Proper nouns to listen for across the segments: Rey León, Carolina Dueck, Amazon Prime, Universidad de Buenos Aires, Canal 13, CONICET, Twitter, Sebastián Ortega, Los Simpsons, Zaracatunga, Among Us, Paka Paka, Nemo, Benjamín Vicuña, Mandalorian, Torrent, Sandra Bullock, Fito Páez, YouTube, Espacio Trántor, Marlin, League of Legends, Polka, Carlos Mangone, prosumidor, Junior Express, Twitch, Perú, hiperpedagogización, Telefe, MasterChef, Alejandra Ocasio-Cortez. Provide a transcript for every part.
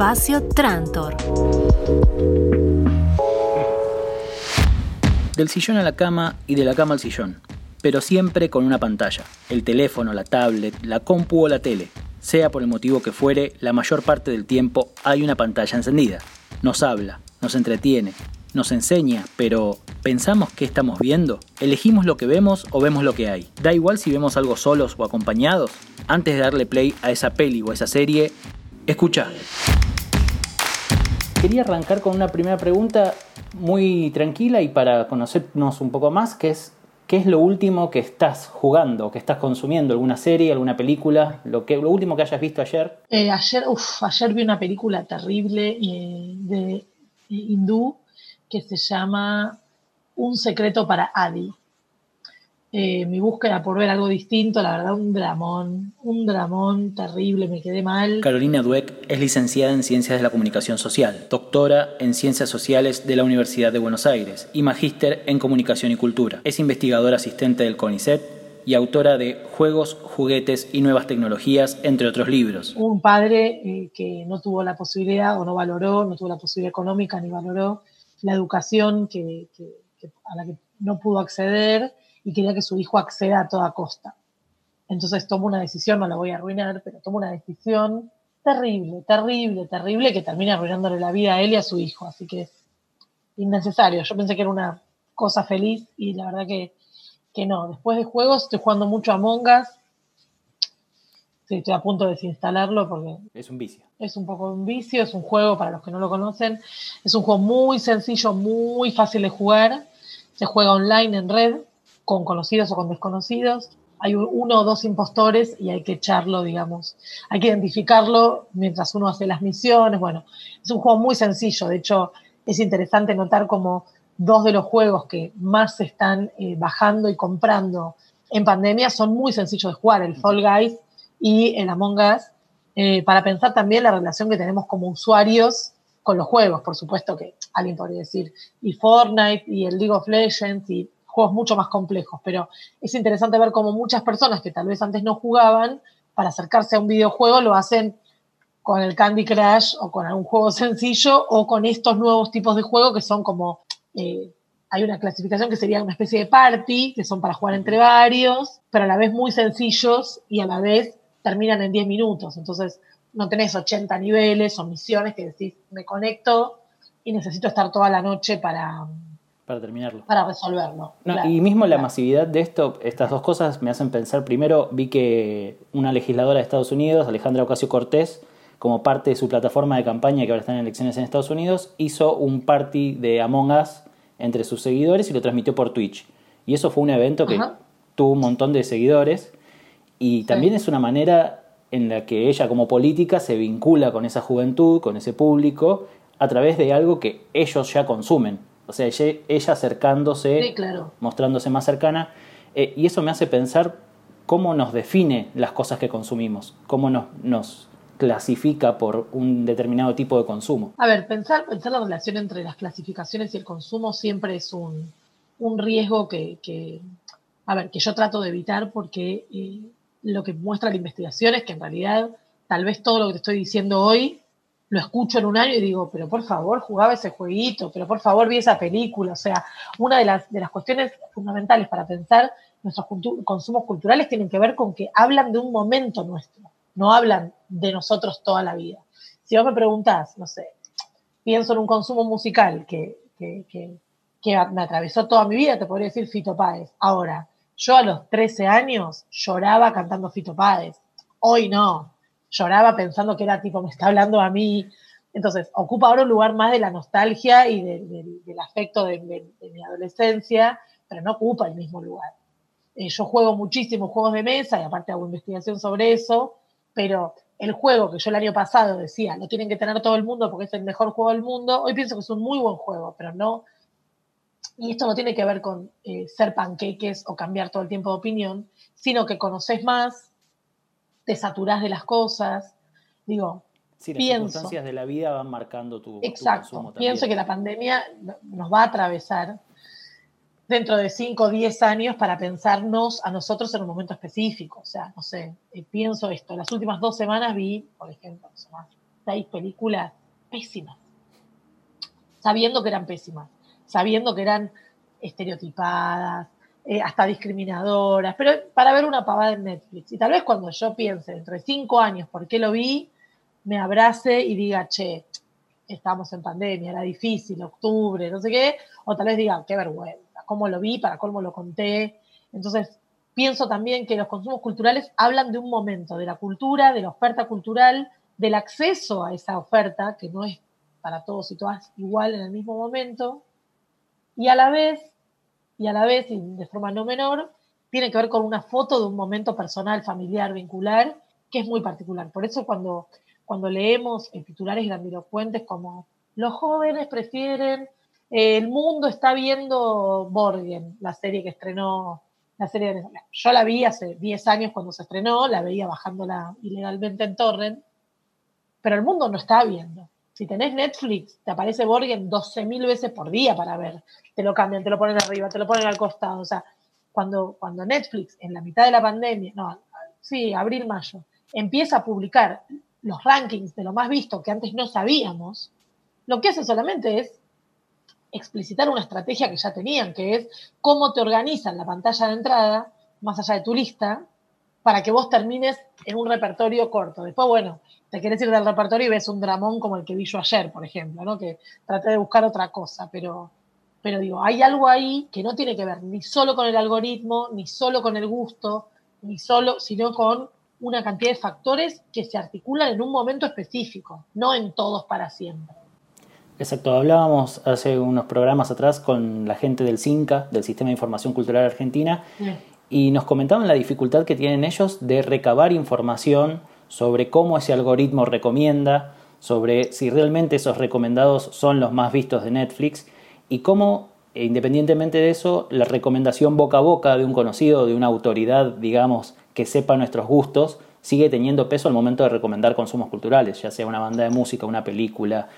Espacio Trántor. Del sillón a la cama y de la cama al sillón, pero siempre con una pantalla, el teléfono, la tablet, la compu o la tele. Sea por el motivo que fuere, la mayor parte del tiempo hay una pantalla encendida. Nos habla, nos entretiene, nos enseña, pero ¿pensamos qué estamos viendo? ¿Elegimos lo que vemos o vemos lo que hay? Da igual si vemos algo solos o acompañados. Antes de darle play a esa peli o a esa serie, escucha. Quería arrancar con una primera pregunta muy tranquila y para conocernos un poco más, que es ¿qué es lo último que estás jugando, que estás consumiendo? ¿Alguna serie, alguna película? ¿Lo último que hayas visto ayer? Ayer vi una película terrible de hindú que se llama Un secreto para Adi. Mi búsqueda por ver algo distinto, la verdad, un dramón terrible, me quedé mal. Carolina Dueck es licenciada en Ciencias de la Comunicación Social, doctora en Ciencias Sociales de la Universidad de Buenos Aires y magíster en Comunicación y Cultura. Es investigadora asistente del CONICET y autora de Juegos, Juguetes y Nuevas Tecnologías, entre otros libros. Un padre que no tuvo la posibilidad o no tuvo la posibilidad económica ni valoró la educación a la que no pudo acceder, y quería que su hijo acceda a toda costa. Entonces tomó una decisión, no la voy a arruinar, pero tomó una decisión terrible, que termina arruinándole la vida a él y a su hijo. Así que es innecesario. Yo pensé que era una cosa feliz y la verdad que no. Después de juegos estoy jugando mucho a Among Us. Sí, estoy a punto de desinstalarlo porque... es un vicio. Es un poco un vicio, es un juego, para los que no lo conocen, es un juego muy sencillo, muy fácil de jugar. Se juega online, en red, con conocidos o con desconocidos. Hay uno o dos impostores y hay que echarlo, digamos. Hay que identificarlo mientras uno hace las misiones. Bueno, es un juego muy sencillo. De hecho, es interesante notar como dos de los juegos que más se están bajando y comprando en pandemia son muy sencillos de jugar, el Fall Guys y el Among Us, para pensar también la relación que tenemos como usuarios con los juegos. Por supuesto que alguien podría decir, y Fortnite, y el League of Legends, y juegos mucho más complejos, pero es interesante ver cómo muchas personas que tal vez antes no jugaban, para acercarse a un videojuego lo hacen con el Candy Crush o con algún juego sencillo o con estos nuevos tipos de juego que son como, hay una clasificación que sería una especie de party, que son para jugar entre varios, pero a la vez muy sencillos y a la vez terminan en 10 minutos, entonces no tenés 80 niveles o misiones que decís, me conecto y necesito estar toda la noche para terminarlo. Para resolverlo. No, claro, y mismo claro. La masividad de esto, estas dos cosas me hacen pensar. Primero, vi que una legisladora de Estados Unidos, Alejandra Ocasio-Cortez, como parte de su plataforma de campaña, que ahora está en elecciones en Estados Unidos, hizo un party de Among Us entre sus seguidores y lo transmitió por Twitch. Y eso fue un evento que tuvo un montón de seguidores. Y también es una manera en la que ella, como política, se vincula con esa juventud, con ese público, a través de algo que ellos ya consumen. O sea, ella acercándose, sí, claro, mostrándose más cercana. Y eso me hace pensar cómo nos define las cosas que consumimos, cómo nos clasifica por un determinado tipo de consumo. A ver, pensar la relación entre las clasificaciones y el consumo siempre es un riesgo que yo trato de evitar porque lo que muestra la investigación es que en realidad tal vez todo lo que te estoy diciendo hoy lo escucho en un año y digo, pero por favor jugaba ese jueguito, pero por favor vi esa película. O sea, una de las cuestiones fundamentales para pensar nuestros consumos culturales tienen que ver con que hablan de un momento nuestro, no hablan de nosotros toda la vida. Si vos me preguntás, no sé, pienso en un consumo musical que me atravesó toda mi vida, te podría decir Fito Páez. Ahora, yo a los 13 años lloraba cantando Fito Páez, hoy no. Lloraba pensando que era tipo, me está hablando a mí. Entonces, ocupa ahora un lugar más de la nostalgia y del afecto de mi adolescencia, pero no ocupa el mismo lugar. Yo juego muchísimos juegos de mesa y aparte hago investigación sobre eso, pero el juego que yo el año pasado decía, lo tienen que tener todo el mundo porque es el mejor juego del mundo, hoy pienso que es un muy buen juego, pero no. Y esto no tiene que ver con ser panqueques o cambiar todo el tiempo de opinión, sino que conocés más, te saturás de las cosas, digo, sí, las circunstancias de la vida van marcando tu consumo también. Exacto, pienso que la pandemia nos va a atravesar dentro de 5 o 10 años para pensarnos a nosotros en un momento específico, o sea, no sé, pienso esto, las últimas 2 semanas vi, por ejemplo, 6 películas pésimas, sabiendo que eran pésimas, sabiendo que eran estereotipadas, hasta discriminadoras, pero para ver una pavada en Netflix. Y tal vez cuando yo piense dentro de 5 años por qué lo vi, me abrace y diga, che, estamos en pandemia, era difícil, octubre, no sé qué, o tal vez diga, qué vergüenza, cómo lo vi, para cómo lo conté. Entonces, pienso también que los consumos culturales hablan de un momento, de la cultura, de la oferta cultural, del acceso a esa oferta, que no es para todos y todas igual en el mismo momento, y a la vez, y de forma no menor, tiene que ver con una foto de un momento personal, familiar, vincular, que es muy particular. Por eso cuando leemos titulares grandilocuentes como los jóvenes prefieren, el mundo está viendo Borgen, la serie que estrenó, la serie de... Yo la vi hace 10 años cuando se estrenó, la veía bajándola ilegalmente en Torrent, pero el mundo no está viendo. Si tenés Netflix, te aparece Borgen 12.000 veces por día para ver. Te lo cambian, te lo ponen arriba, te lo ponen al costado. O sea, cuando Netflix, en la mitad de la pandemia, no, sí, abril, mayo, empieza a publicar los rankings de lo más visto que antes no sabíamos, lo que hace solamente es explicitar una estrategia que ya tenían, que es cómo te organizan la pantalla de entrada, más allá de tu lista, para que vos termines en un repertorio corto. Después, bueno, te querés ir del repertorio y ves un dramón como el que vi yo ayer, por ejemplo, ¿no? Que traté de buscar otra cosa, pero digo, hay algo ahí que no tiene que ver ni solo con el algoritmo, ni solo con el gusto, sino con una cantidad de factores que se articulan en un momento específico, no en todos para siempre. Exacto, hablábamos hace unos programas atrás con la gente del SINCA, del Sistema de Información Cultural Argentina, y nos comentaban la dificultad que tienen ellos de recabar información sobre cómo ese algoritmo recomienda, sobre si realmente esos recomendados son los más vistos de Netflix y cómo, independientemente de eso, la recomendación boca a boca de un conocido, de una autoridad, digamos, que sepa nuestros gustos, sigue teniendo peso al momento de recomendar consumos culturales, ya sea una banda de música, una película.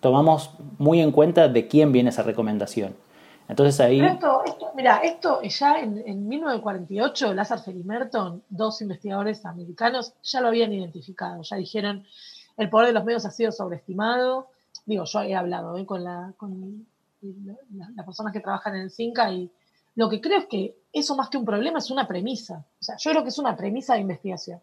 Tomamos muy en cuenta de quién viene esa recomendación. Entonces ahí... Pero esto ya en 1948, Lazarsfeld y Merton, dos investigadores americanos, ya lo habían identificado, ya dijeron, el poder de los medios ha sido sobreestimado. Digo, yo he hablado con las personas que trabajan en el SINCA y lo que creo es que eso más que un problema es una premisa. O sea, yo creo que es una premisa de investigación.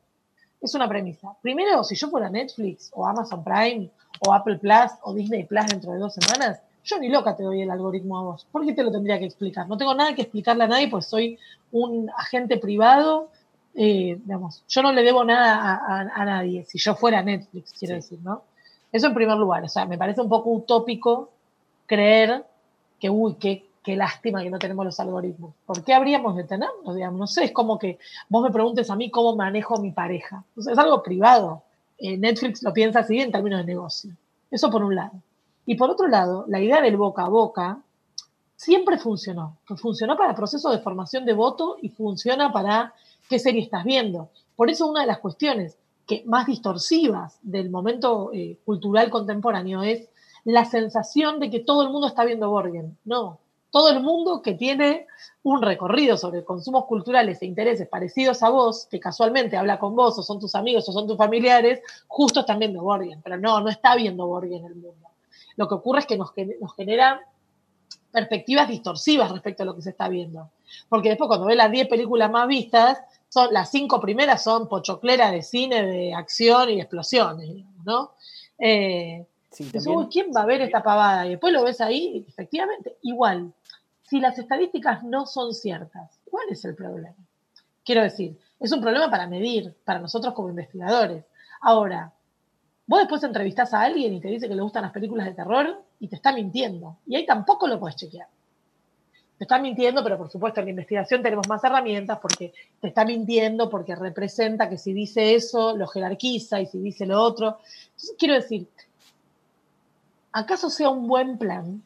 Es una premisa. Primero, si yo fuera Netflix o Amazon Prime o Apple Plus o Disney Plus dentro de 2 semanas, yo ni loca te doy el algoritmo a vos. ¿Por qué te lo tendría que explicar? No tengo nada que explicarle a nadie, pues soy un agente privado. Digamos, yo no le debo nada a nadie, si yo fuera Netflix, quiero decir, ¿no? Eso en primer lugar. O sea, me parece un poco utópico creer que, qué lástima que no tenemos los algoritmos. ¿Por qué habríamos de tenerlos? Digamos, no sé, es como que vos me preguntes a mí cómo manejo a mi pareja. O sea, es algo privado. Netflix lo piensa así en términos de negocio. Eso por un lado. Y por otro lado, la idea del boca a boca siempre funcionó. Funcionó para procesos de formación de voto y funciona para qué serie estás viendo. Por eso una de las cuestiones que más distorsivas del momento cultural contemporáneo es la sensación de que todo el mundo está viendo Borgen. No, todo el mundo que tiene un recorrido sobre consumos culturales e intereses parecidos a vos, que casualmente habla con vos, o son tus amigos, o son tus familiares, justo están viendo Borgen. Pero no está viendo Borgen el mundo. Lo que ocurre es que nos genera perspectivas distorsivas respecto a lo que se está viendo. Porque después cuando ves las 10 películas más vistas, son, las 5 primeras son pochocleras de cine, de acción y de explosiones, digamos, ¿no? Sí, también, ¿quién va a ver esta pavada? Y después lo ves ahí, efectivamente, igual. Si las estadísticas no son ciertas, ¿cuál es el problema? Quiero decir, es un problema para medir, para nosotros como investigadores. Ahora, vos después entrevistás a alguien y te dice que le gustan las películas de terror y te está mintiendo. Y ahí tampoco lo podés chequear. Te está mintiendo, pero por supuesto en la investigación tenemos más herramientas porque te está mintiendo, porque representa que si dice eso lo jerarquiza y si dice lo otro. Entonces, quiero decir, ¿acaso sea un buen plan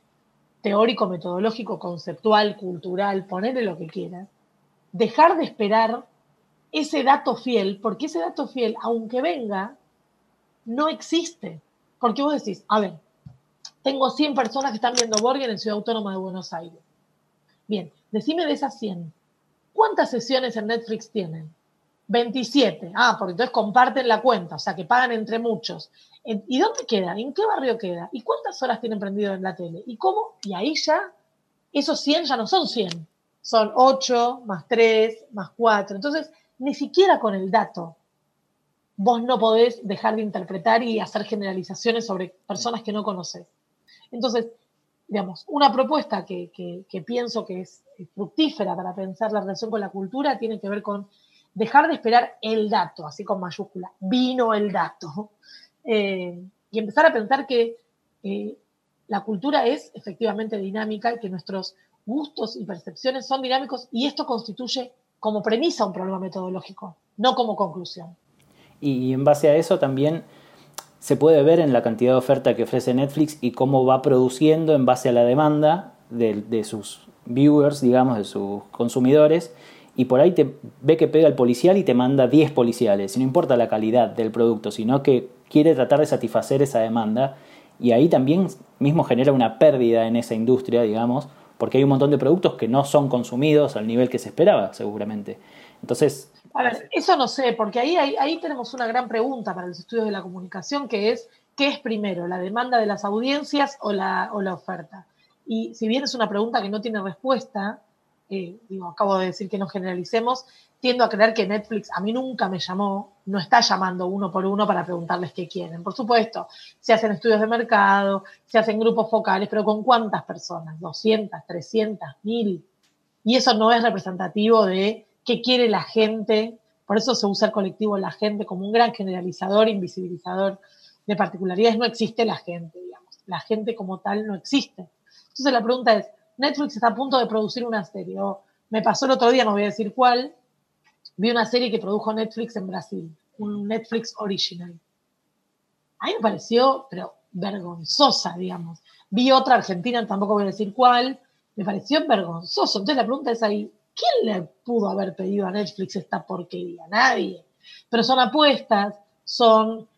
teórico, metodológico, conceptual, cultural, ponerle lo que quieras, dejar de esperar ese dato fiel? Porque ese dato fiel, aunque venga, no existe. Porque vos decís, a ver, tengo 100 personas que están viendo Borgen en Ciudad Autónoma de Buenos Aires. Bien, decime de esas 100, ¿cuántas sesiones en Netflix tienen? 27. Ah, porque entonces comparten la cuenta, o sea, que pagan entre muchos. ¿Y dónde quedan? ¿En qué barrio queda? ¿Y cuántas horas tienen prendido en la tele? ¿Y cómo? Y ahí ya, esos 100 ya no son 100. Son 8, más 3, más 4. Entonces, ni siquiera con el dato vos no podés dejar de interpretar y hacer generalizaciones sobre personas que no conocés. Entonces, digamos, una propuesta que pienso que es fructífera para pensar la relación con la cultura tiene que ver con dejar de esperar el dato, así con mayúscula, vino el dato, y empezar a pensar que la cultura es efectivamente dinámica y que nuestros gustos y percepciones son dinámicos, y esto constituye como premisa un problema metodológico, no como conclusión. Y en base a eso también se puede ver en la cantidad de oferta que ofrece Netflix y cómo va produciendo en base a la demanda de sus viewers, digamos, de sus consumidores, y por ahí te ve que pega el policial y te manda 10 policiales, y no importa la calidad del producto, sino que quiere tratar de satisfacer esa demanda, y ahí también mismo genera una pérdida en esa industria, digamos, porque hay un montón de productos que no son consumidos al nivel que se esperaba, seguramente. Entonces, a ver, eso no sé, porque ahí tenemos una gran pregunta para los estudios de la comunicación, que es, ¿qué es primero, la demanda de las audiencias o la oferta? Y si bien es una pregunta que no tiene respuesta, acabo de decir que no generalicemos, tiendo a creer que Netflix a mí nunca me llamó, no está llamando uno por uno para preguntarles qué quieren. Por supuesto, se hacen estudios de mercado, se hacen grupos focales, pero ¿con cuántas personas? 200, 300, 1000. Y eso no es representativo de qué quiere la gente, por eso se usa el colectivo la gente como un gran generalizador, invisibilizador de particularidades. No existe la gente, digamos. La gente como tal no existe. Entonces la pregunta es, Netflix está a punto de producir una serie, o me pasó el otro día, no voy a decir cuál, vi una serie que produjo Netflix en Brasil, un Netflix original. A mí me pareció, pero vergonzosa, digamos. Vi otra argentina, tampoco voy a decir cuál, me pareció vergonzoso. Entonces la pregunta es ahí, ¿quién le pudo haber pedido a Netflix esta porquería? Nadie. Pero son apuestas, son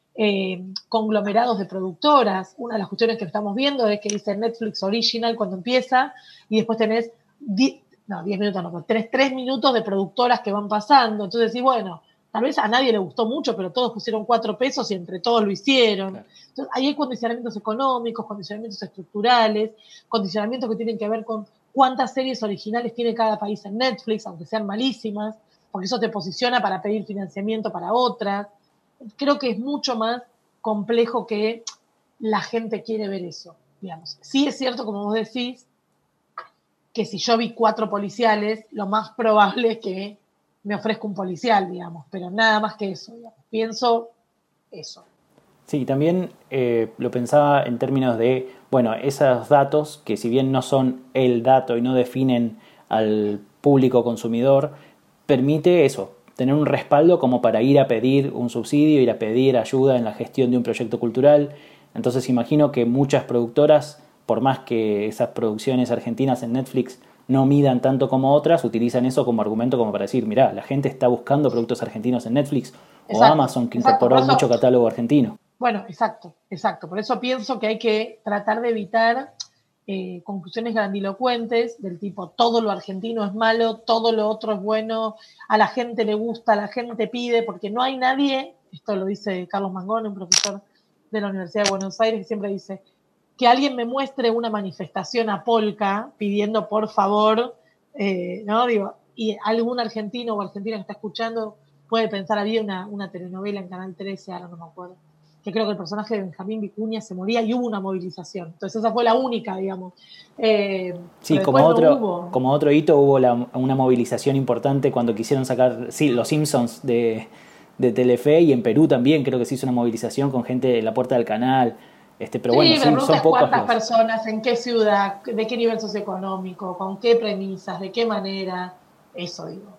conglomerados de productoras. Una de las cuestiones que estamos viendo es que dice Netflix Original cuando empieza y después tenés 3 minutos de productoras que van pasando. Entonces, sí, bueno, tal vez a nadie le gustó mucho, pero todos pusieron 4 pesos y entre todos lo hicieron. Claro. Entonces, ahí hay condicionamientos económicos, condicionamientos estructurales, condicionamientos que tienen que ver con cuántas series originales tiene cada país en Netflix, aunque sean malísimas, porque eso te posiciona para pedir financiamiento para otras. Creo que es mucho más complejo que la gente quiere ver eso, digamos. Sí es cierto, como vos decís, que si yo vi 4 policiales, lo más probable es que me ofrezca un policial, digamos, pero nada más que eso, digamos. Pienso eso. Sí, también lo pensaba en términos de, bueno, esos datos que si bien no son el dato y no definen al público consumidor, permite eso, tener un respaldo como para ir a pedir un subsidio, ir a pedir ayuda en la gestión de un proyecto cultural. Entonces imagino que muchas productoras, por más que esas producciones argentinas en Netflix no midan tanto como otras, utilizan eso como argumento como para decir, mirá, la gente está buscando productos argentinos en Netflix, exacto, o Amazon, que incorporó mucho catálogo argentino. Bueno, exacto. Por eso pienso que hay que tratar de evitar conclusiones grandilocuentes del tipo todo lo argentino es malo, todo lo otro es bueno, a la gente le gusta, a la gente pide, porque no hay nadie, esto lo dice Carlos Mangone, un profesor de la Universidad de Buenos Aires, que siempre dice que alguien me muestre una manifestación a polka pidiendo por favor, y algún argentino o argentina que está escuchando puede pensar, había una telenovela en Canal 13, ahora no me acuerdo, que creo que el personaje de Benjamín Vicuña se moría y hubo una movilización. Entonces esa fue la única, digamos. Sí, como otro hito hubo una movilización importante cuando quisieron sacar los Simpsons de Telefe, y en Perú también creo que se hizo una movilización con gente en la puerta del canal. Pero son pocas cuántas personas, en qué ciudad, de qué nivel socioeconómico, con qué premisas, de qué manera, eso digo.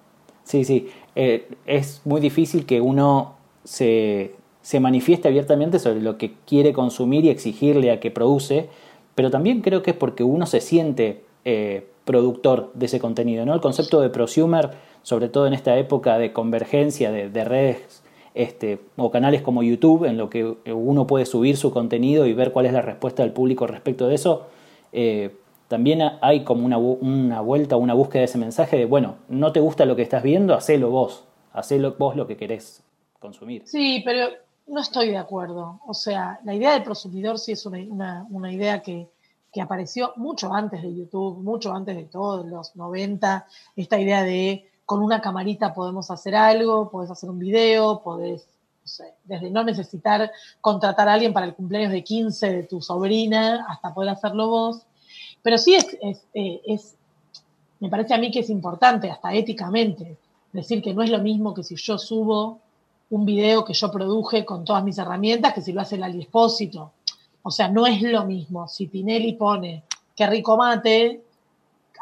Sí. Es muy difícil que uno se manifiesta abiertamente sobre lo que quiere consumir y exigirle a que produce, pero también creo que es porque uno se siente productor de ese contenido, ¿no? El concepto de prosumer, sobre todo en esta época de convergencia de redes o canales como YouTube, en lo que uno puede subir su contenido y ver cuál es la respuesta del público respecto de eso, también hay como una vuelta, una búsqueda de ese mensaje de, bueno, no te gusta lo que estás viendo, hacelo vos. hacé vos lo que querés consumir. Sí, pero no estoy de acuerdo. O sea, la idea del prosumidor sí es una idea que apareció mucho antes de YouTube, mucho antes de todo, en los 90, esta idea de con una camarita podemos hacer algo, podés hacer un video, podés, no sé, desde no necesitar contratar a alguien para el cumpleaños de 15 de tu sobrina hasta poder hacerlo vos. Pero sí es me parece a mí que es importante, hasta éticamente, decir que no es lo mismo que si yo subo un video que yo produje con todas mis herramientas que si lo hace el Aliexpósito. O sea, no es lo mismo si Tinelli pone qué rico mate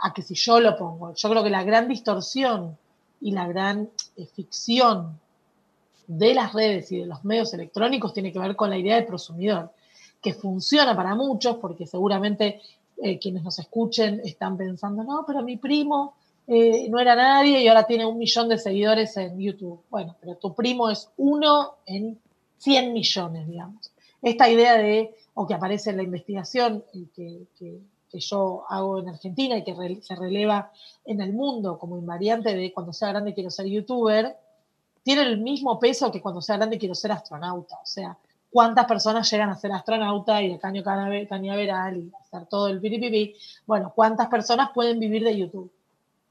a que si yo lo pongo. Yo creo que la gran distorsión y la gran ficción de las redes y de los medios electrónicos tiene que ver con la idea del prosumidor, que funciona para muchos porque seguramente quienes nos escuchen están pensando, no, pero mi primo no era nadie y ahora tiene 1 millón de seguidores en YouTube. Bueno, pero tu primo es 1 en 100 millones, digamos. Esta idea de, o que aparece en la investigación que yo hago en Argentina y que se releva en el mundo como invariante de cuando sea grande quiero ser youtuber, tiene el mismo peso que cuando sea grande quiero ser astronauta. O sea, ¿cuántas personas llegan a ser astronauta y de caño cañaveral y hacer todo el piripipi? Bueno, ¿cuántas personas pueden vivir de YouTube?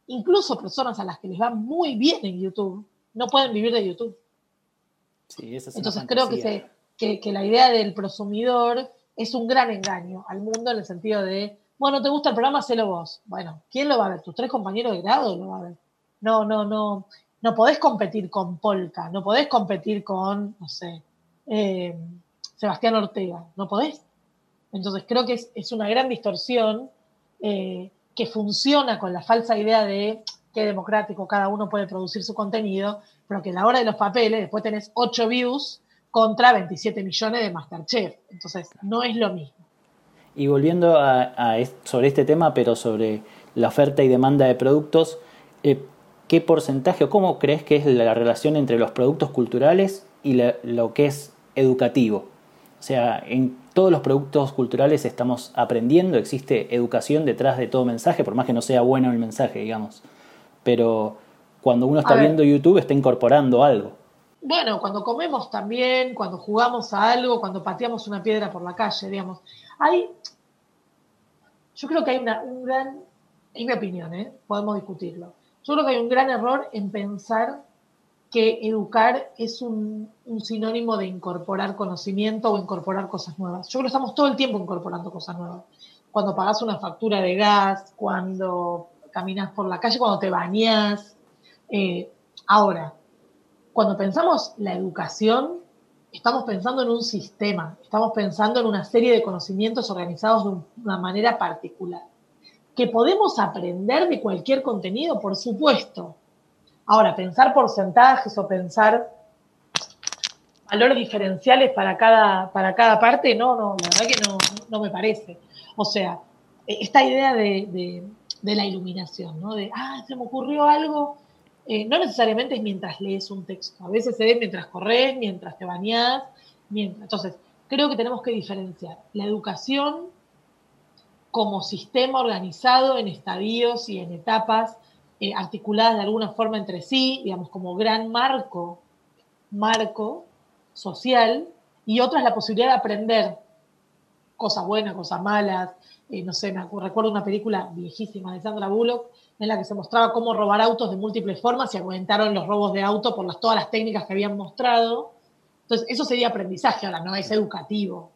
Incluso personas a las que les va muy bien en YouTube no pueden vivir de YouTube. Sí, eso es. Entonces creo que la idea del prosumidor es un gran engaño al mundo en el sentido de, bueno, ¿te gusta el programa? Hacelo vos. Bueno, ¿quién lo va a ver? ¿Tus 3 compañeros de grado lo va a ver? No. No podés competir con Polka, no podés competir con, no sé, Sebastián Ortega. No podés. Entonces creo que es una gran distorsión que funciona con la falsa idea de que democrático, cada uno puede producir su contenido, pero que a la hora de los papeles después tenés 8 views contra 27 millones de MasterChef. Entonces, no es lo mismo. Y volviendo sobre este tema, pero sobre la oferta y demanda de productos, ¿qué porcentaje o cómo crees que es la relación entre los productos culturales y lo que es educativo? O sea, en todos los productos culturales estamos aprendiendo, existe educación detrás de todo mensaje, por más que no sea bueno el mensaje, digamos. Pero cuando uno está viendo YouTube está incorporando algo. Bueno, cuando comemos también, cuando jugamos a algo, cuando pateamos una piedra por la calle, digamos. Yo creo que hay un gran... Es mi opinión, ¿eh? Podemos discutirlo. Yo creo que hay un gran error en pensar que educar es un sinónimo de incorporar conocimiento o incorporar cosas nuevas. Yo creo que estamos todo el tiempo incorporando cosas nuevas. Cuando pagás una factura de gas, cuando caminas por la calle, cuando te bañás. Ahora... Cuando pensamos la educación, estamos pensando en un sistema, estamos pensando en una serie de conocimientos organizados de una manera particular. ¿Que podemos aprender de cualquier contenido? Por supuesto. Ahora, pensar porcentajes o pensar valores diferenciales para cada parte, no, la verdad que no me parece. O sea, esta idea de la iluminación, ¿no? De, se me ocurrió algo... no necesariamente es mientras lees un texto. A veces se ve mientras corres, mientras te bañás. Entonces, creo que tenemos que diferenciar la educación como sistema organizado en estadios y en etapas articuladas de alguna forma entre sí, digamos, como gran marco social, y otra es la posibilidad de aprender cosas buenas, cosas malas. No sé, recuerdo una película viejísima de Sandra Bullock, en la que se mostraba cómo robar autos de múltiples formas y aumentaron los robos de auto por todas las técnicas que habían mostrado. Entonces, eso sería aprendizaje, ahora no es educativo.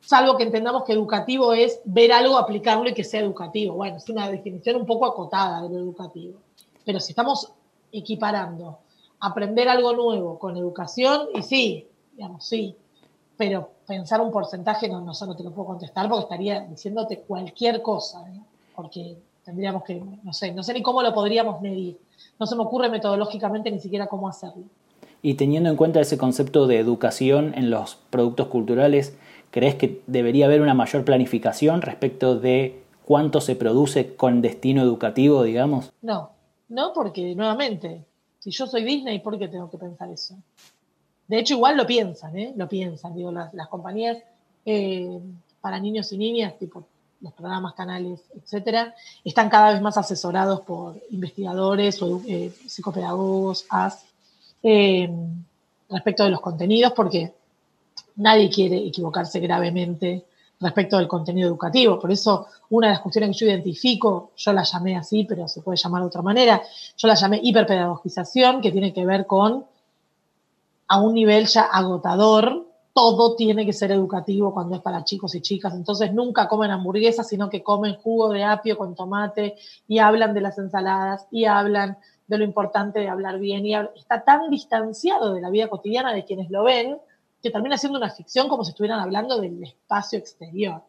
Salvo que entendamos que educativo es ver algo, aplicarlo y que sea educativo. Bueno, es una definición un poco acotada de lo educativo. Pero si estamos equiparando aprender algo nuevo con educación, y sí, digamos, sí. Pero pensar un porcentaje, no te lo puedo contestar porque estaría diciéndote cualquier cosa, ¿eh? Porque... tendríamos que, no sé ni cómo lo podríamos medir. No se me ocurre metodológicamente ni siquiera cómo hacerlo. Y teniendo en cuenta ese concepto de educación en los productos culturales, ¿crees que debería haber una mayor planificación respecto de cuánto se produce con destino educativo, digamos? No, porque nuevamente, si yo soy Disney, ¿por qué tengo que pensar eso? De hecho, igual lo piensan, ¿eh? Lo piensan, digo, las compañías para niños y niñas, tipo... los programas, canales, etcétera, están cada vez más asesorados por investigadores o psicopedagogos, respecto de los contenidos, porque nadie quiere equivocarse gravemente respecto del contenido educativo. Por eso, una de las cuestiones que yo identifico, yo la llamé así, pero se puede llamar de otra manera, yo la llamé hiperpedagogización, que tiene que ver con, a un nivel ya agotador, todo tiene que ser educativo cuando es para chicos y chicas. Entonces, nunca comen hamburguesas, sino que comen jugo de apio con tomate y hablan de las ensaladas y hablan de lo importante de hablar bien. Y está tan distanciado de la vida cotidiana de quienes lo ven, que termina siendo una ficción como si estuvieran hablando del espacio exterior.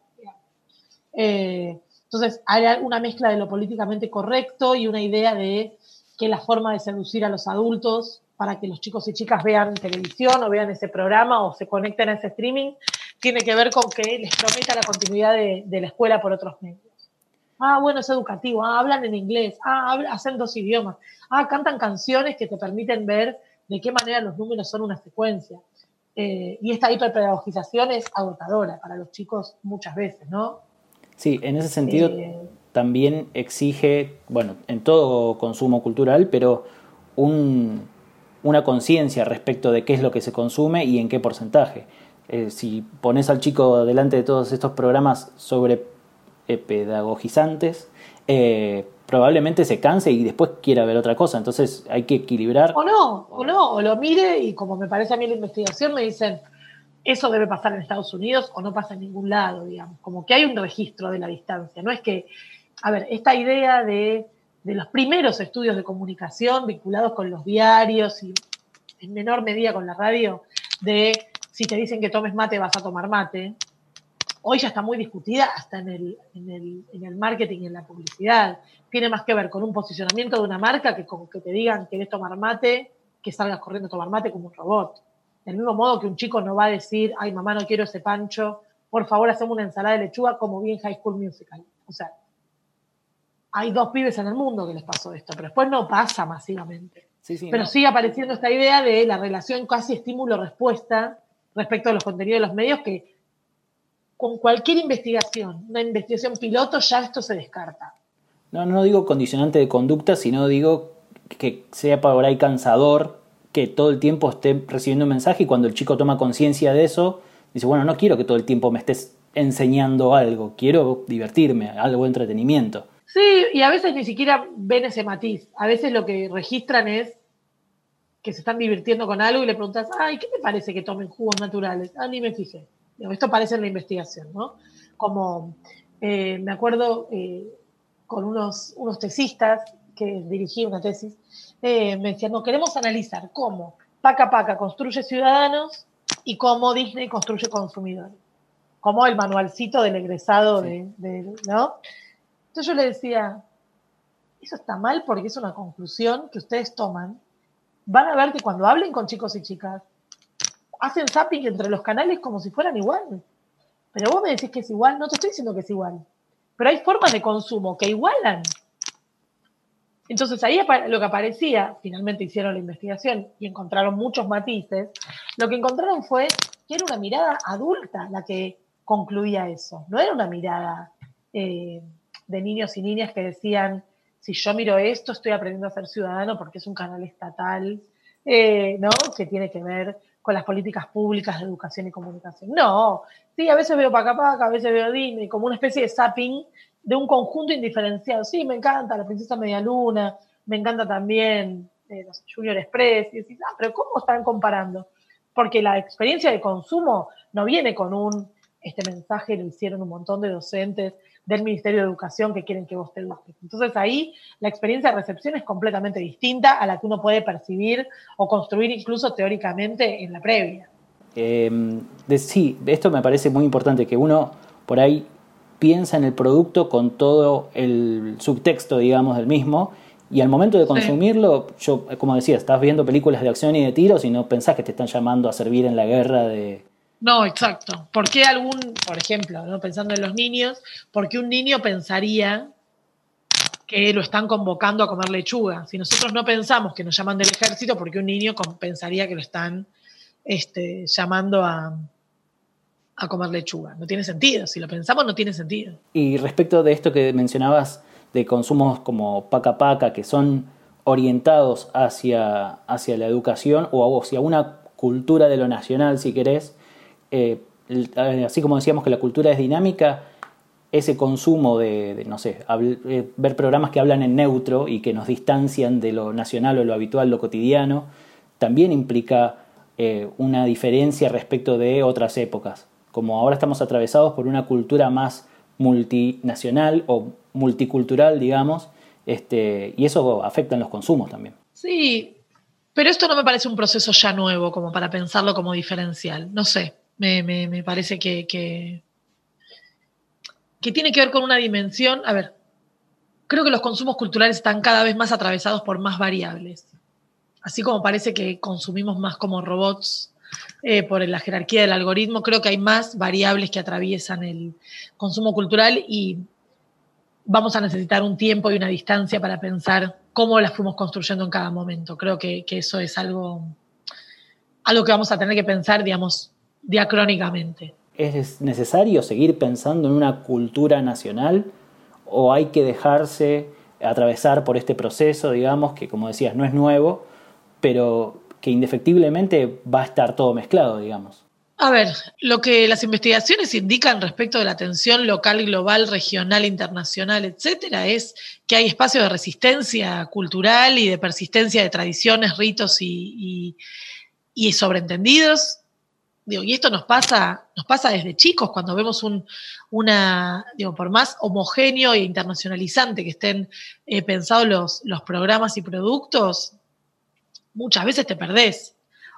Entonces, hay una mezcla de lo políticamente correcto y una idea de que la forma de seducir a los adultos para que los chicos y chicas vean televisión o vean ese programa o se conecten a ese streaming, tiene que ver con que les prometa la continuidad de la escuela por otros medios. Ah, bueno, es educativo. Ah, hablan en inglés. Ah, hacen dos idiomas. Ah, cantan canciones que te permiten ver de qué manera los números son una secuencia. Y esta hiperpedagogización es agotadora para los chicos muchas veces, ¿no? Sí, en ese sentido también exige, bueno, en todo consumo cultural, pero una conciencia respecto de qué es lo que se consume y en qué porcentaje. Si pones al chico delante de todos estos programas sobre pedagogizantes, probablemente se canse y después quiera ver otra cosa. Entonces hay que equilibrar. O lo mire y, como me parece a mí la investigación, me dicen eso debe pasar en Estados Unidos o no pasa en ningún lado, digamos. Como que hay un registro de la distancia. No es que, a ver, esta idea de los primeros estudios de comunicación vinculados con los diarios y en menor medida con la radio, de si te dicen que tomes mate vas a tomar mate, hoy ya está muy discutida hasta en el marketing y en la publicidad. Tiene más que ver con un posicionamiento de una marca que con que te digan que querés tomar mate, que salgas corriendo a tomar mate como un robot. Del mismo modo que un chico no va a decir, ay mamá, no quiero ese pancho, por favor hacemos una ensalada de lechuga, como bien High School Musical. O sea, hay dos pibes en el mundo que les pasó esto, pero después no pasa masivamente. Sí, pero no. Sigue apareciendo esta idea de la relación casi estímulo-respuesta respecto a los contenidos de los medios, que con cualquier investigación, una investigación piloto, ya esto se descarta. No digo condicionante de conducta, sino digo que sea por ahí cansador, que todo el tiempo esté recibiendo un mensaje, y cuando el chico toma conciencia de eso, dice, bueno, no quiero que todo el tiempo me estés enseñando algo, quiero divertirme, algo de entretenimiento. Sí, y a veces ni siquiera ven ese matiz. A veces lo que registran es que se están divirtiendo con algo y le preguntas, ay, ¿qué te parece que tomen jugos naturales? Ah, ni me fijé. Esto parece en la investigación, ¿no? Como me acuerdo con unos tesistas que dirigí una tesis, me decían, no, queremos analizar cómo Paka Paka construye ciudadanos y cómo Disney construye consumidores. Como el manualcito del egresado, sí. ¿No? Entonces yo le decía, eso está mal porque es una conclusión que ustedes toman. Van a ver que cuando hablen con chicos y chicas, hacen zapping entre los canales como si fueran igual. Pero vos me decís que es igual, no te estoy diciendo que es igual. Pero hay formas de consumo que igualan. Entonces ahí lo que aparecía, finalmente hicieron la investigación y encontraron muchos matices, lo que encontraron fue que era una mirada adulta la que concluía eso. No era una mirada de niños y niñas que decían, si yo miro esto estoy aprendiendo a ser ciudadano porque es un canal estatal, ¿no? Que tiene que ver con las políticas públicas de educación y comunicación. No, sí, a veces veo Paka Paka, a veces veo Disney, como una especie de zapping de un conjunto indiferenciado. Sí, me encanta La Princesa Medialuna, me encanta también los Junior Express, y decís, ah, pero ¿cómo están comparando? Porque la experiencia de consumo no viene con este mensaje lo hicieron un montón de docentes del Ministerio de Educación que quieren que vos te eduques. Entonces ahí la experiencia de recepción es completamente distinta a la que uno puede percibir o construir incluso teóricamente en la previa. Sí, esto me parece muy importante, que uno por ahí piensa en el producto con todo el subtexto, digamos, del mismo, y al momento de consumirlo, sí. Yo, como decía, estás viendo películas de acción y de tiros y no pensás que te están llamando a servir en la guerra de... No, exacto. ¿Por qué por ejemplo, ¿no? Pensando en los niños, por qué un niño pensaría que lo están convocando a comer lechuga? Si nosotros no pensamos que nos llaman del ejército, ¿por qué un niño pensaría que lo están llamando a comer lechuga? No tiene sentido. Si lo pensamos, no tiene sentido. Y respecto de esto que mencionabas de consumos como Paka Paka, que son orientados hacia la educación o hacia una cultura de lo nacional, si querés. Así como decíamos que la cultura es dinámica, ese consumo de no sé, ver programas que hablan en neutro y que nos distancian de lo nacional o lo habitual, lo cotidiano, también implica una diferencia respecto de otras épocas. Como ahora estamos atravesados por una cultura más multinacional o multicultural, digamos, y eso afecta en los consumos también. Sí, pero esto no me parece un proceso ya nuevo como para pensarlo como diferencial. No sé, me parece que tiene que ver con una dimensión. A ver, creo que los consumos culturales están cada vez más atravesados por más variables. Así como parece que consumimos más como robots por la jerarquía del algoritmo, creo que hay más variables que atraviesan el consumo cultural y vamos a necesitar un tiempo y una distancia para pensar cómo las fuimos construyendo en cada momento. Creo que eso es algo que vamos a tener que pensar, digamos, diacrónicamente. ¿Es necesario seguir pensando en una cultura nacional o hay que dejarse atravesar por este proceso, digamos, que como decías no es nuevo, pero que indefectiblemente va a estar todo mezclado, digamos? A ver, lo que las investigaciones indican respecto de la tensión local, global, regional, internacional, etcétera, es que hay espacios de resistencia cultural y de persistencia de tradiciones, ritos y sobreentendidos. Digo, y esto nos pasa desde chicos, cuando vemos por más homogéneo e internacionalizante que estén pensados los programas y productos, muchas veces te perdés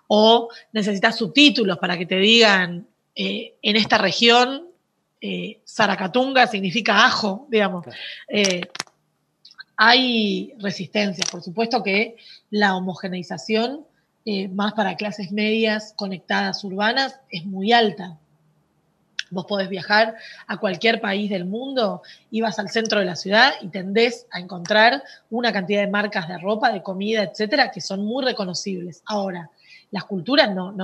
o necesitas subtítulos para que te digan en esta región Zaracatunga significa ajo, digamos. Claro. Hay resistencia, por supuesto que la homogeneización más para clases medias conectadas urbanas es muy alta. Vos podés viajar a cualquier país del mundo y vas al centro de la ciudad y tendés a encontrar una cantidad de marcas de ropa, de comida, etcétera, que son muy reconocibles. Ahora, las culturas, no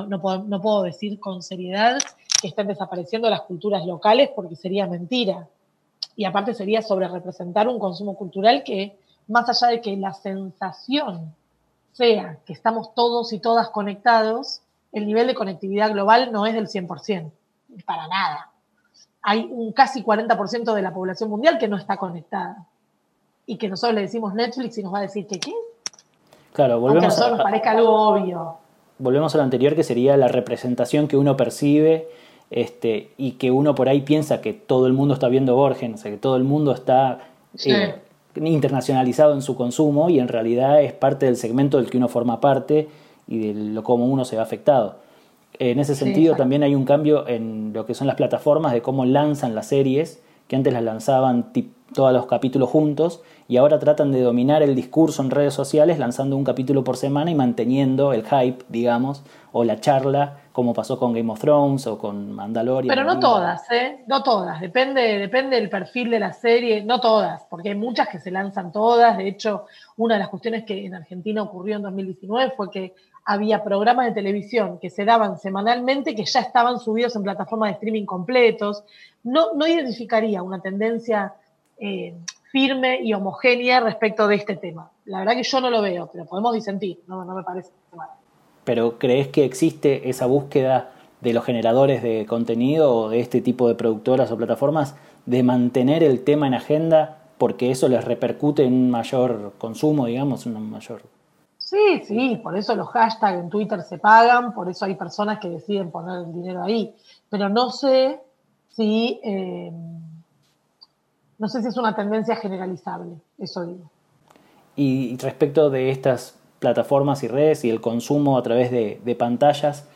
puedo decir con seriedad que están desapareciendo las culturas locales porque sería mentira. Y aparte sería sobrerepresentar un consumo cultural que, más allá de que la sensación sea que estamos todos y todas conectados, el nivel de conectividad global no es del 100%. Para nada. Hay un casi 40% de la población mundial que no está conectada. Y que nosotros le decimos Netflix y nos va a decir que ¿qué? Claro, volvemos a nosotros nos parezca algo obvio. Volvemos a lo anterior, que sería la representación que uno percibe y que uno por ahí piensa que todo el mundo está viendo Borgen, o sea, que todo el mundo está internacionalizado en su consumo y en realidad es parte del segmento del que uno forma parte y de lo cómo uno se va afectado. En ese sentido, sí, también hay un cambio en lo que son las plataformas de cómo lanzan las series, que antes las lanzaban todos los capítulos juntos y ahora tratan de dominar el discurso en redes sociales lanzando un capítulo por semana y manteniendo el hype, digamos, o la charla, como pasó con Game of Thrones o con Mandalorian. Pero no todas, no todas, depende del perfil de la serie, no todas, porque hay muchas que se lanzan todas. De hecho, una de las cuestiones que en Argentina ocurrió en 2019 fue que había programas de televisión que se daban semanalmente que ya estaban subidos en plataformas de streaming completos. No identificaría una tendencia firme y homogénea respecto de este tema. La verdad que yo no lo veo, pero podemos disentir, no me parece mal. ¿Pero crees que existe esa búsqueda de los generadores de contenido o de este tipo de productoras o plataformas de mantener el tema en agenda porque eso les repercute en un mayor consumo, digamos, un mayor... Sí, por eso los hashtags en Twitter se pagan, por eso hay personas que deciden poner el dinero ahí. Pero no sé si es una tendencia generalizable, eso digo. Y respecto de estas plataformas y redes y el consumo a través de pantallas,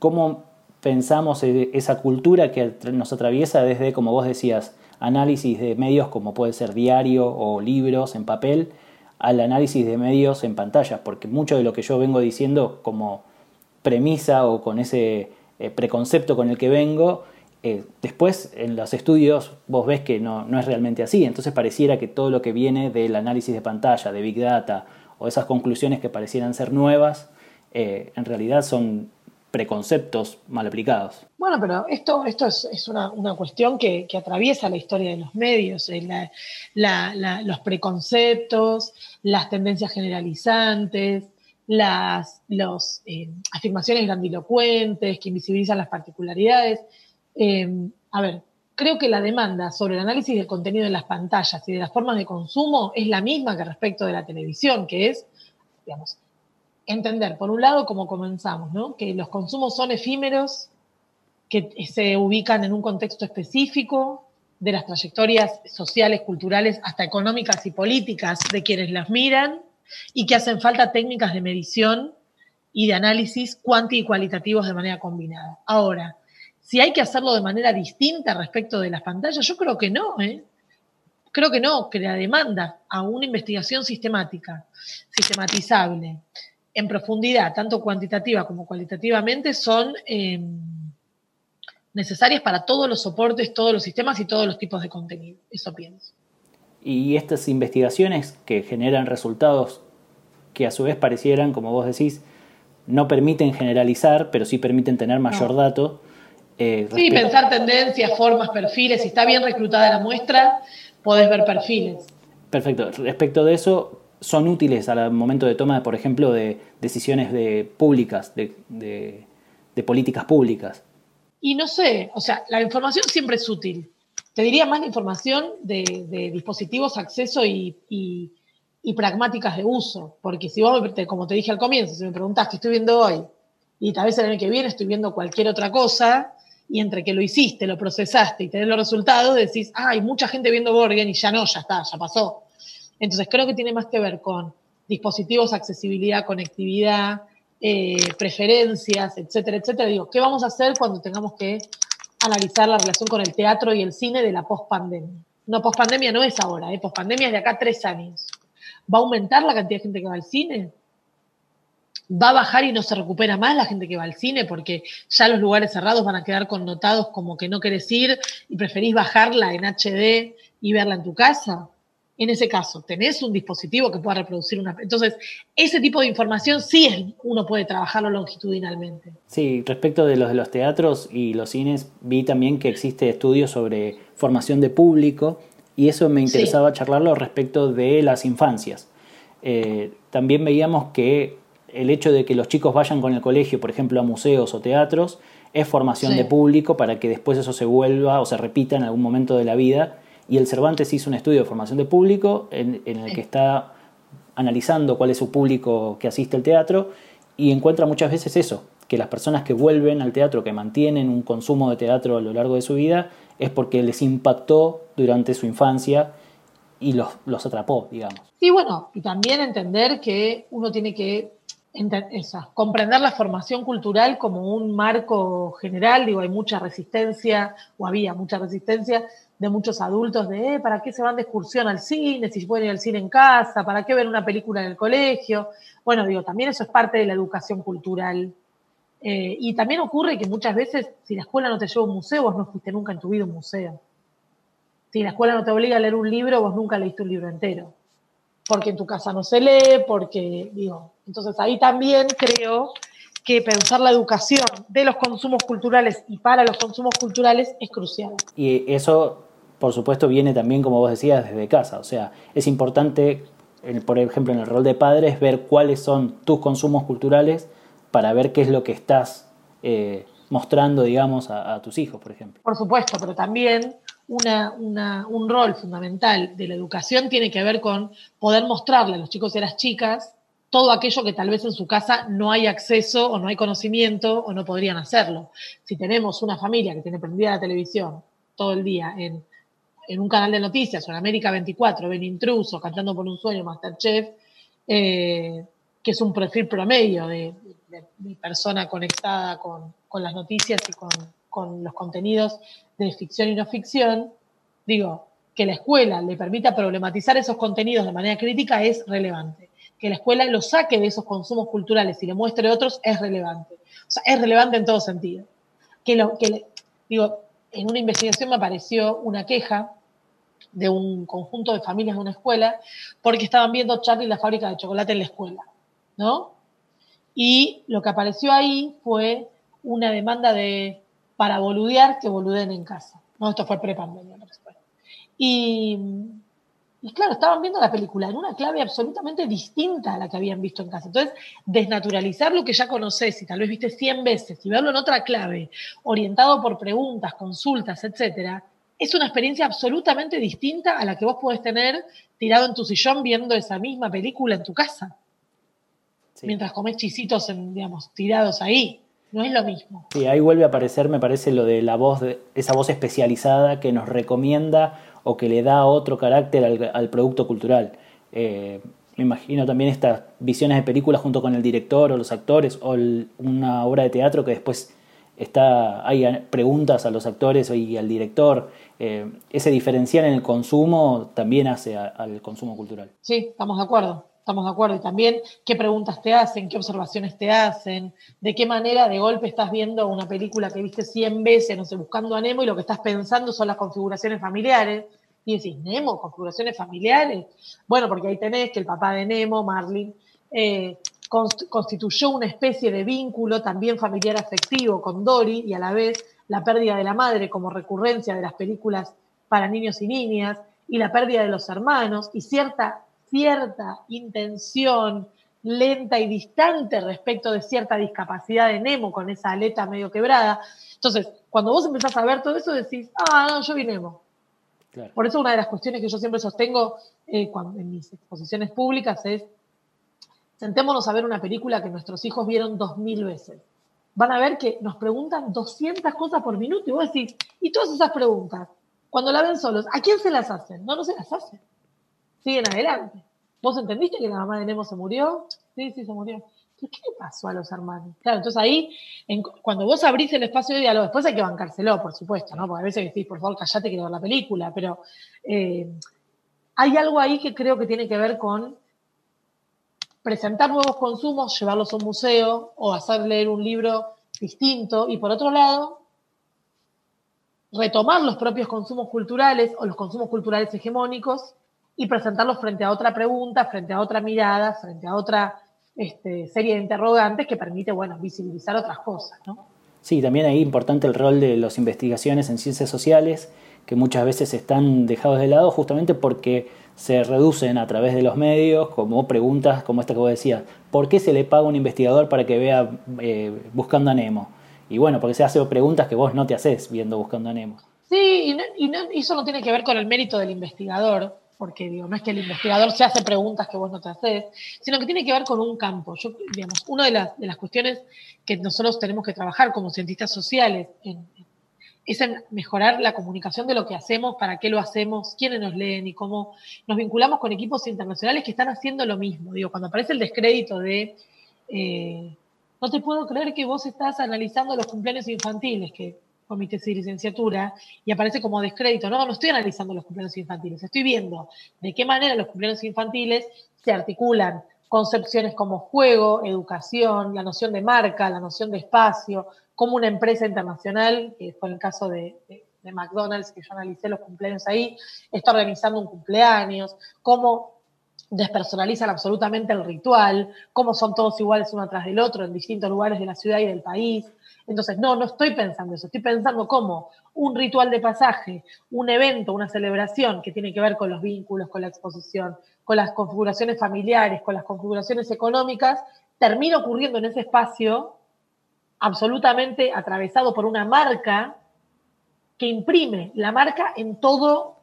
¿cómo pensamos esa cultura que nos atraviesa desde, como vos decías, análisis de medios como puede ser diario o libros en papel, al análisis de medios en pantallas? Porque mucho de lo que yo vengo diciendo como premisa o con ese preconcepto con el que vengo, después en los estudios vos ves que no es realmente así. Entonces pareciera que todo lo que viene del análisis de pantalla, de Big Data o esas conclusiones que parecieran ser nuevas, en realidad son preconceptos mal aplicados. Bueno, pero esto es una cuestión que atraviesa la historia de los medios, los preconceptos, las tendencias generalizantes, las afirmaciones grandilocuentes que invisibilizan las particularidades. Creo que la demanda sobre el análisis del contenido de las pantallas y de las formas de consumo es la misma que respecto de la televisión, que es, digamos, entender, por un lado, como comenzamos, ¿no? Que los consumos son efímeros, que se ubican en un contexto específico de las trayectorias sociales, culturales, hasta económicas y políticas de quienes las miran, y que hacen falta técnicas de medición y de análisis cuanti y cualitativos de manera combinada. Ahora, si hay que hacerlo de manera distinta respecto de las pantallas, yo creo que no, ¿eh? Creo que no, que la demanda a una investigación sistemática, sistematizable, en profundidad, tanto cuantitativa como cualitativamente, son necesarias para todos los soportes, todos los sistemas y todos los tipos de contenido. Eso pienso. Y estas investigaciones que generan resultados que a su vez parecieran, como vos decís, no permiten generalizar, pero sí permiten tener mayor dato. Sí, pensar tendencias, formas, perfiles. Si está bien reclutada la muestra, podés ver perfiles. Perfecto. Respecto de eso, ¿son útiles al momento de toma, por ejemplo, de decisiones públicas, de políticas públicas? Y no sé, o sea, la información siempre es útil. Te diría más la información de dispositivos, acceso y pragmáticas de uso. Porque si vos, como te dije al comienzo, si me preguntás qué estoy viendo hoy, y tal vez el año que viene estoy viendo cualquier otra cosa, y entre que lo hiciste, lo procesaste y tenés los resultados, decís, hay mucha gente viendo Borgen y ya no, ya está, ya pasó. Entonces creo que tiene más que ver con dispositivos, accesibilidad, conectividad, preferencias, etcétera, etcétera. Digo, ¿qué vamos a hacer cuando tengamos que analizar la relación con el teatro y el cine de la pospandemia? No, pospandemia no es ahora, pospandemia es de acá 3 años. ¿Va a aumentar la cantidad de gente que va al cine? ¿Va a bajar y no se recupera más la gente que va al cine? Porque ya los lugares cerrados van a quedar connotados como que no querés ir y preferís bajarla en HD y verla en tu casa. En ese caso, tenés un dispositivo que pueda reproducir una... Entonces, ese tipo de información sí uno puede trabajarlo longitudinalmente. Sí, respecto de los teatros y los cines, vi también que existe estudios sobre formación de público y eso me interesaba charlarlo respecto de las infancias. También veíamos que el hecho de que los chicos vayan con el colegio, por ejemplo, a museos o teatros, es formación de público para que después eso se vuelva o se repita en algún momento de la vida. Y el Cervantes hizo un estudio de formación de público en el que está analizando cuál es su público que asiste al teatro y encuentra muchas veces eso, que las personas que vuelven al teatro, que mantienen un consumo de teatro a lo largo de su vida, es porque les impactó durante su infancia y los atrapó, digamos. Y bueno, y también entender que uno tiene que comprender la formación cultural como un marco general. Digo, hay mucha resistencia, o había mucha resistencia de muchos adultos de ¿para qué se van de excursión al cine? Si pueden ir al cine en casa, ¿para qué ver una película en el colegio? Bueno, digo, también eso es parte de la educación cultural. Y también ocurre que muchas veces, si la escuela no te lleva a un museo, vos no fuiste nunca en tu vida a un museo. Si la escuela no te obliga a leer un libro, vos nunca leíste un libro entero. Porque en tu casa no se lee, porque, digo... Entonces ahí también creo que pensar la educación de los consumos culturales y para los consumos culturales es crucial. Y eso, por supuesto, viene también, como vos decías, desde casa. O sea, es importante, por ejemplo, en el rol de padres, ver cuáles son tus consumos culturales para ver qué es lo que estás mostrando, digamos, a tus hijos, por ejemplo. Por supuesto, pero también... Un rol fundamental de la educación tiene que ver con poder mostrarle a los chicos y a las chicas todo aquello que tal vez en su casa no hay acceso o no hay conocimiento o no podrían hacerlo. Si tenemos una familia que tiene prendida la televisión todo el día en un canal de noticias o en América 24, ven Intruso, Cantando por un Sueño, MasterChef, que es un perfil promedio de persona conectada con las noticias y con los contenidos de ficción y no ficción, digo, que la escuela le permita problematizar esos contenidos de manera crítica es relevante. Que la escuela lo saque de esos consumos culturales y le muestre otros es relevante. O sea, es relevante en todo sentido. En una investigación me apareció una queja de un conjunto de familias de una escuela porque estaban viendo Charlie y la fábrica de chocolate en la escuela, ¿no? Y lo que apareció ahí fue una demanda de para boludear que boludeen en casa. No, esto fue pre-pandemia. Y claro, estaban viendo la película en una clave absolutamente distinta a la que habían visto en casa. Entonces, desnaturalizar lo que ya conocés y tal vez viste 100 veces y verlo en otra clave, orientado por preguntas, consultas, etcétera, es una experiencia absolutamente distinta a la que vos podés tener tirado en tu sillón viendo esa misma película en tu casa. Sí. Mientras comés chisitos, digamos, tirados ahí. No es lo mismo. Sí, ahí vuelve a aparecer, me parece, lo de la voz, esa voz especializada que nos recomienda o que le da otro carácter al producto cultural. Me imagino también estas visiones de películas junto con el director o los actores o una obra de teatro que después hay preguntas a los actores y al director. Ese diferencial en el consumo también hace al consumo cultural. Sí, estamos de acuerdo. Estamos de acuerdo. Y también qué preguntas te hacen, qué observaciones te hacen, de qué manera de golpe estás viendo una película que viste 100 veces, no sé, Buscando a Nemo, y lo que estás pensando son las configuraciones familiares. Y decís, ¿Nemo? ¿Configuraciones familiares? Bueno, porque ahí tenés que el papá de Nemo, Marlin, constituyó una especie de vínculo también familiar afectivo con Dory, y a la vez la pérdida de la madre como recurrencia de las películas para niños y niñas, y la pérdida de los hermanos, y cierta intención lenta y distante respecto de cierta discapacidad de Nemo con esa aleta medio quebrada. Entonces, cuando vos empezás a ver todo eso, decís, ah, no, yo vi Nemo. Claro. Por eso una de las cuestiones que yo siempre sostengo en mis exposiciones públicas es, sentémonos a ver una película que nuestros hijos vieron 2000 veces. Van a ver que nos preguntan 200 cosas por minuto y vos decís, y todas esas preguntas, cuando la ven solos, ¿a quién se las hacen? No, no se las hacen. Siguen adelante. ¿Vos entendiste que la mamá de Nemo se murió? Sí, sí, se murió. ¿Pero qué le pasó a los hermanos? Claro, entonces ahí, cuando vos abrís el espacio de diálogo, después hay que bancárselo, por supuesto, ¿no? Porque a veces decís, por favor, callate, quiero ver la película, pero hay algo ahí que creo que tiene que ver con presentar nuevos consumos, llevarlos a un museo o hacer leer un libro distinto, y por otro lado, retomar los propios consumos culturales o los consumos culturales hegemónicos y presentarlos frente a otra pregunta, frente a otra mirada, frente a otra serie de interrogantes que permite, bueno, visibilizar otras cosas, ¿no? Sí, también ahí importante el rol de las investigaciones en ciencias sociales, que muchas veces están dejados de lado justamente porque se reducen a través de los medios, como preguntas como esta que vos decías, ¿por qué se le paga a un investigador para que vea Buscando a Nemo? Y bueno, porque se hace preguntas que vos no te haces viendo Buscando a Nemo. Sí, eso no tiene que ver con el mérito del investigador, porque digo, no es que el investigador se hace preguntas que vos no te haces, sino que tiene que ver con un campo. Yo, digamos, una de las cuestiones que nosotros tenemos que trabajar como cientistas sociales es en mejorar la comunicación de lo que hacemos, para qué lo hacemos, quiénes nos leen y cómo nos vinculamos con equipos internacionales que están haciendo lo mismo. Digo, cuando aparece el descrédito de no te puedo creer que vos estás analizando los cumpleaños infantiles, que con mi tesis de licenciatura, y aparece como descrédito. No estoy analizando los cumpleaños infantiles, estoy viendo de qué manera los cumpleaños infantiles se articulan concepciones como juego, educación, la noción de marca, la noción de espacio, como una empresa internacional, que fue el caso de McDonald's, que yo analicé los cumpleaños ahí, está organizando un cumpleaños, cómo despersonalizan absolutamente el ritual, cómo son todos iguales uno tras del otro en distintos lugares de la ciudad y del país. Entonces, no estoy pensando eso, estoy pensando cómo un ritual de pasaje, un evento, una celebración que tiene que ver con los vínculos, con la exposición, con las configuraciones familiares, con las configuraciones económicas, termina ocurriendo en ese espacio absolutamente atravesado por una marca que imprime la marca en todos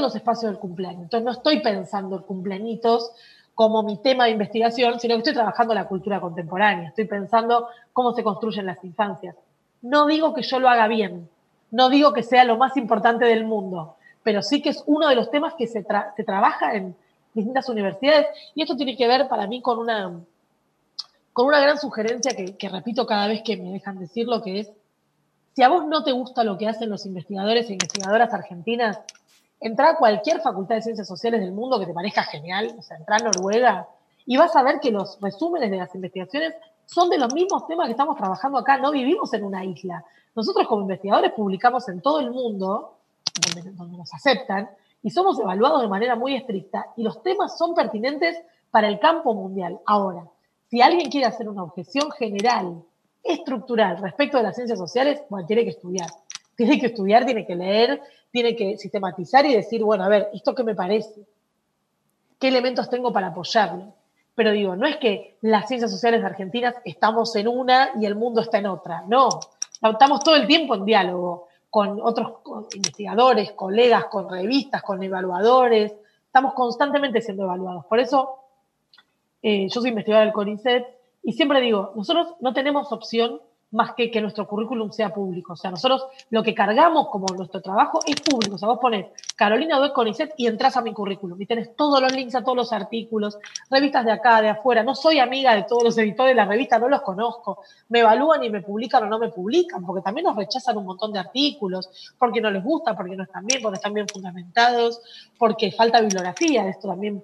los espacios del cumpleaños. Entonces, no estoy pensando el cumpleañitos como mi tema de investigación, sino que estoy trabajando la cultura contemporánea, estoy pensando cómo se construyen las infancias. No digo que yo lo haga bien, no digo que sea lo más importante del mundo, pero sí que es uno de los temas que se trabaja en distintas universidades, y esto tiene que ver para mí con una gran sugerencia que repito cada vez que me dejan decirlo, que es, si a vos no te gusta lo que hacen los investigadores e investigadoras argentinas, entrá a cualquier facultad de ciencias sociales del mundo que te parezca genial, o sea, entrá a Noruega y vas a ver que los resúmenes de las investigaciones son de los mismos temas que estamos trabajando acá, no vivimos en una isla. Nosotros como investigadores publicamos en todo el mundo, donde nos aceptan, y somos evaluados de manera muy estricta, y los temas son pertinentes para el campo mundial. Ahora, si alguien quiere hacer una objeción general estructural respecto de las ciencias sociales, bueno, tiene que estudiar. Tiene que estudiar, tiene que leer, tiene que sistematizar y decir, bueno, a ver, ¿esto qué me parece? ¿Qué elementos tengo para apoyarlo? Pero digo, no es que las ciencias sociales argentinas estamos en una y el mundo está en otra. No, estamos todo el tiempo en diálogo con otros investigadores, colegas, con revistas, con evaluadores. Estamos constantemente siendo evaluados. Por eso, yo soy investigadora del CONICET y siempre digo, nosotros no tenemos opción más que nuestro currículum sea público. O sea, nosotros lo que cargamos como nuestro trabajo es público. O sea, vos ponés Carolina Dueck CONICET y entras a mi currículum y tenés todos los links a todos los artículos, revistas de acá, de afuera. No soy amiga de todos los editores de la revista, no los conozco. Me evalúan y me publican o no me publican, porque también nos rechazan un montón de artículos, porque no les gusta, porque no están bien, porque están bien fundamentados, porque falta bibliografía. Esto también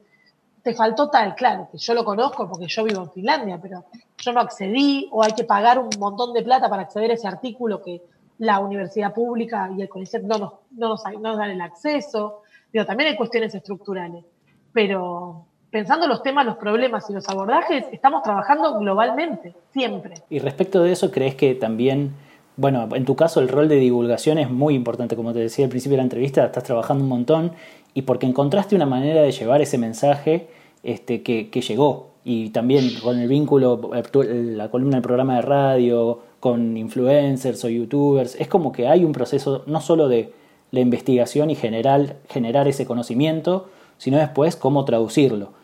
te faltó tal, claro, que yo lo conozco porque yo vivo en Finlandia, pero yo no accedí, o hay que pagar un montón de plata para acceder a ese artículo que la universidad pública y el CONICET no nos dan el acceso. Digo, también hay cuestiones estructurales, pero pensando los temas, los problemas y los abordajes, estamos trabajando globalmente, siempre. Y respecto de eso, ¿crees que también, bueno, en tu caso el rol de divulgación es muy importante? Como te decía al principio de la entrevista, estás trabajando un montón y porque encontraste una manera de llevar ese mensaje que llegó, y también con el vínculo, la columna del programa de radio, con influencers o youtubers, es como que hay un proceso no solo de la investigación y generar ese conocimiento, sino después cómo traducirlo.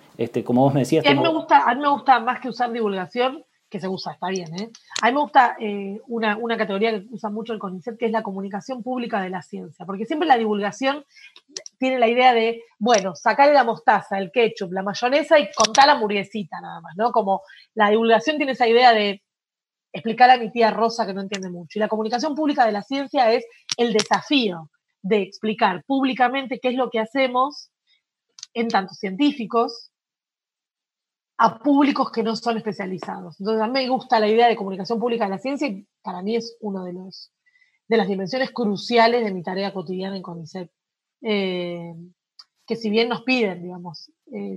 Como vos me decías... A mí me gusta más que usar divulgación, que se usa, está bien, ¿eh? A mí me gusta una categoría que usa mucho el CONICET, que es la comunicación pública de la ciencia, porque siempre la divulgación tiene la idea de, bueno, sacarle la mostaza, el ketchup, la mayonesa y contar la hamburguesita nada más, ¿no? Como la divulgación tiene esa idea de explicar a mi tía Rosa que no entiende mucho. Y la comunicación pública de la ciencia es el desafío de explicar públicamente qué es lo que hacemos en tanto científicos a públicos que no son especializados. Entonces a mí me gusta la idea de comunicación pública de la ciencia y para mí es una de las dimensiones cruciales de mi tarea cotidiana en CONICET. Que si bien nos piden, digamos,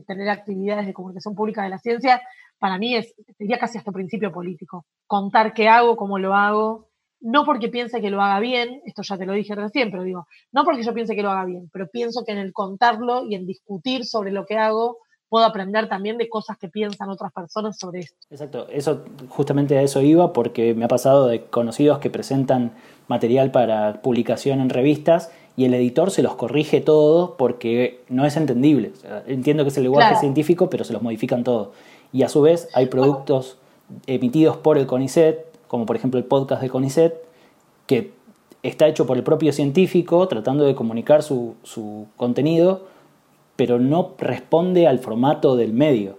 tener actividades de comunicación pública de la ciencia, para mí es, diría casi hasta principio político, contar qué hago, cómo lo hago, no porque piense que lo haga bien, esto ya te lo dije recién, pero digo, no porque yo piense que lo haga bien, pero pienso que en el contarlo y en discutir sobre lo que hago, puedo aprender también de cosas que piensan otras personas sobre esto. Exacto, eso justamente a eso iba, porque me ha pasado de conocidos que presentan material para publicación en revistas y el editor se los corrige todo porque no es entendible. O sea, entiendo que es el lenguaje científico, pero se los modifican todo. Y a su vez hay productos emitidos por el CONICET, como por ejemplo el podcast de CONICET, que está hecho por el propio científico tratando de comunicar su contenido, pero no responde al formato del medio.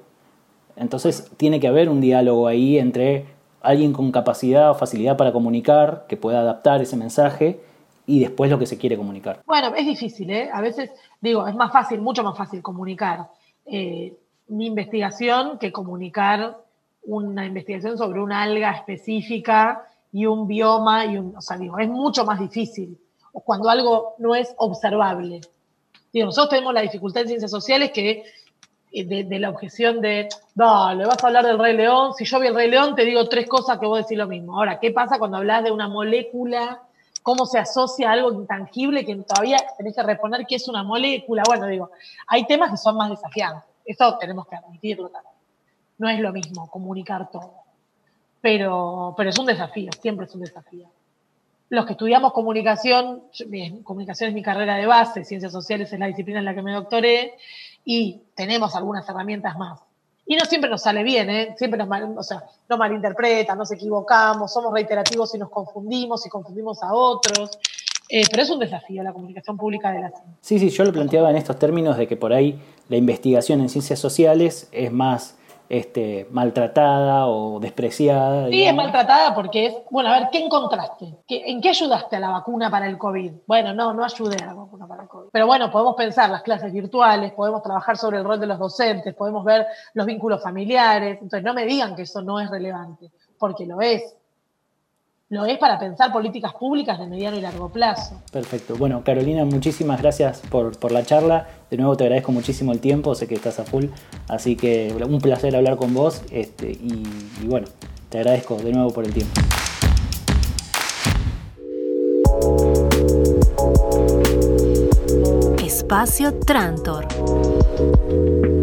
Entonces tiene que haber un diálogo ahí entre alguien con capacidad o facilidad para comunicar, que pueda adaptar ese mensaje, y después lo que se quiere comunicar. Bueno, es difícil, ¿eh? A veces, digo, es más fácil, mucho más fácil comunicar mi investigación que comunicar una investigación sobre una alga específica y un bioma, o sea, digo, es mucho más difícil cuando algo no es observable. Digo, nosotros tenemos la dificultad en ciencias sociales que de la objeción de, dale, vas a hablar del Rey León, si yo vi el Rey León te digo 3 cosas que vos decís lo mismo. Ahora, ¿qué pasa cuando hablás de una molécula? ¿Cómo se asocia a algo intangible que todavía tenés que reponer que es una molécula? Bueno, digo, hay temas que son más desafiantes. Eso tenemos que admitirlo también. No es lo mismo comunicar todo. Pero es un desafío, siempre es un desafío. Los que estudiamos comunicación, comunicación es mi carrera de base, ciencias sociales es la disciplina en la que me doctoré, y tenemos algunas herramientas más. Y no siempre nos sale bien, ¿eh? Siempre nos malinterpretan, nos equivocamos, somos reiterativos y nos confundimos y confundimos a otros. Pero es un desafío la comunicación pública de la ciencia. Sí, yo lo planteaba en estos términos de que por ahí la investigación en ciencias sociales es más maltratada o despreciada. Sí, digamos. Es maltratada porque es, bueno, a ver, ¿qué encontraste? ¿En qué ayudaste a la vacuna para el COVID? Bueno, no ayudé a la vacuna para el COVID. Pero bueno, podemos pensar las clases virtuales, podemos trabajar sobre el rol de los docentes, podemos ver los vínculos familiares. Entonces, no me digan que eso no es relevante, porque lo es. Lo es para pensar políticas públicas de mediano y largo plazo. Perfecto. Bueno, Carolina, muchísimas gracias por la charla. De nuevo te agradezco muchísimo el tiempo, sé que estás a full, así que un placer hablar con vos y bueno, te agradezco de nuevo por el tiempo. Espacio Trántor.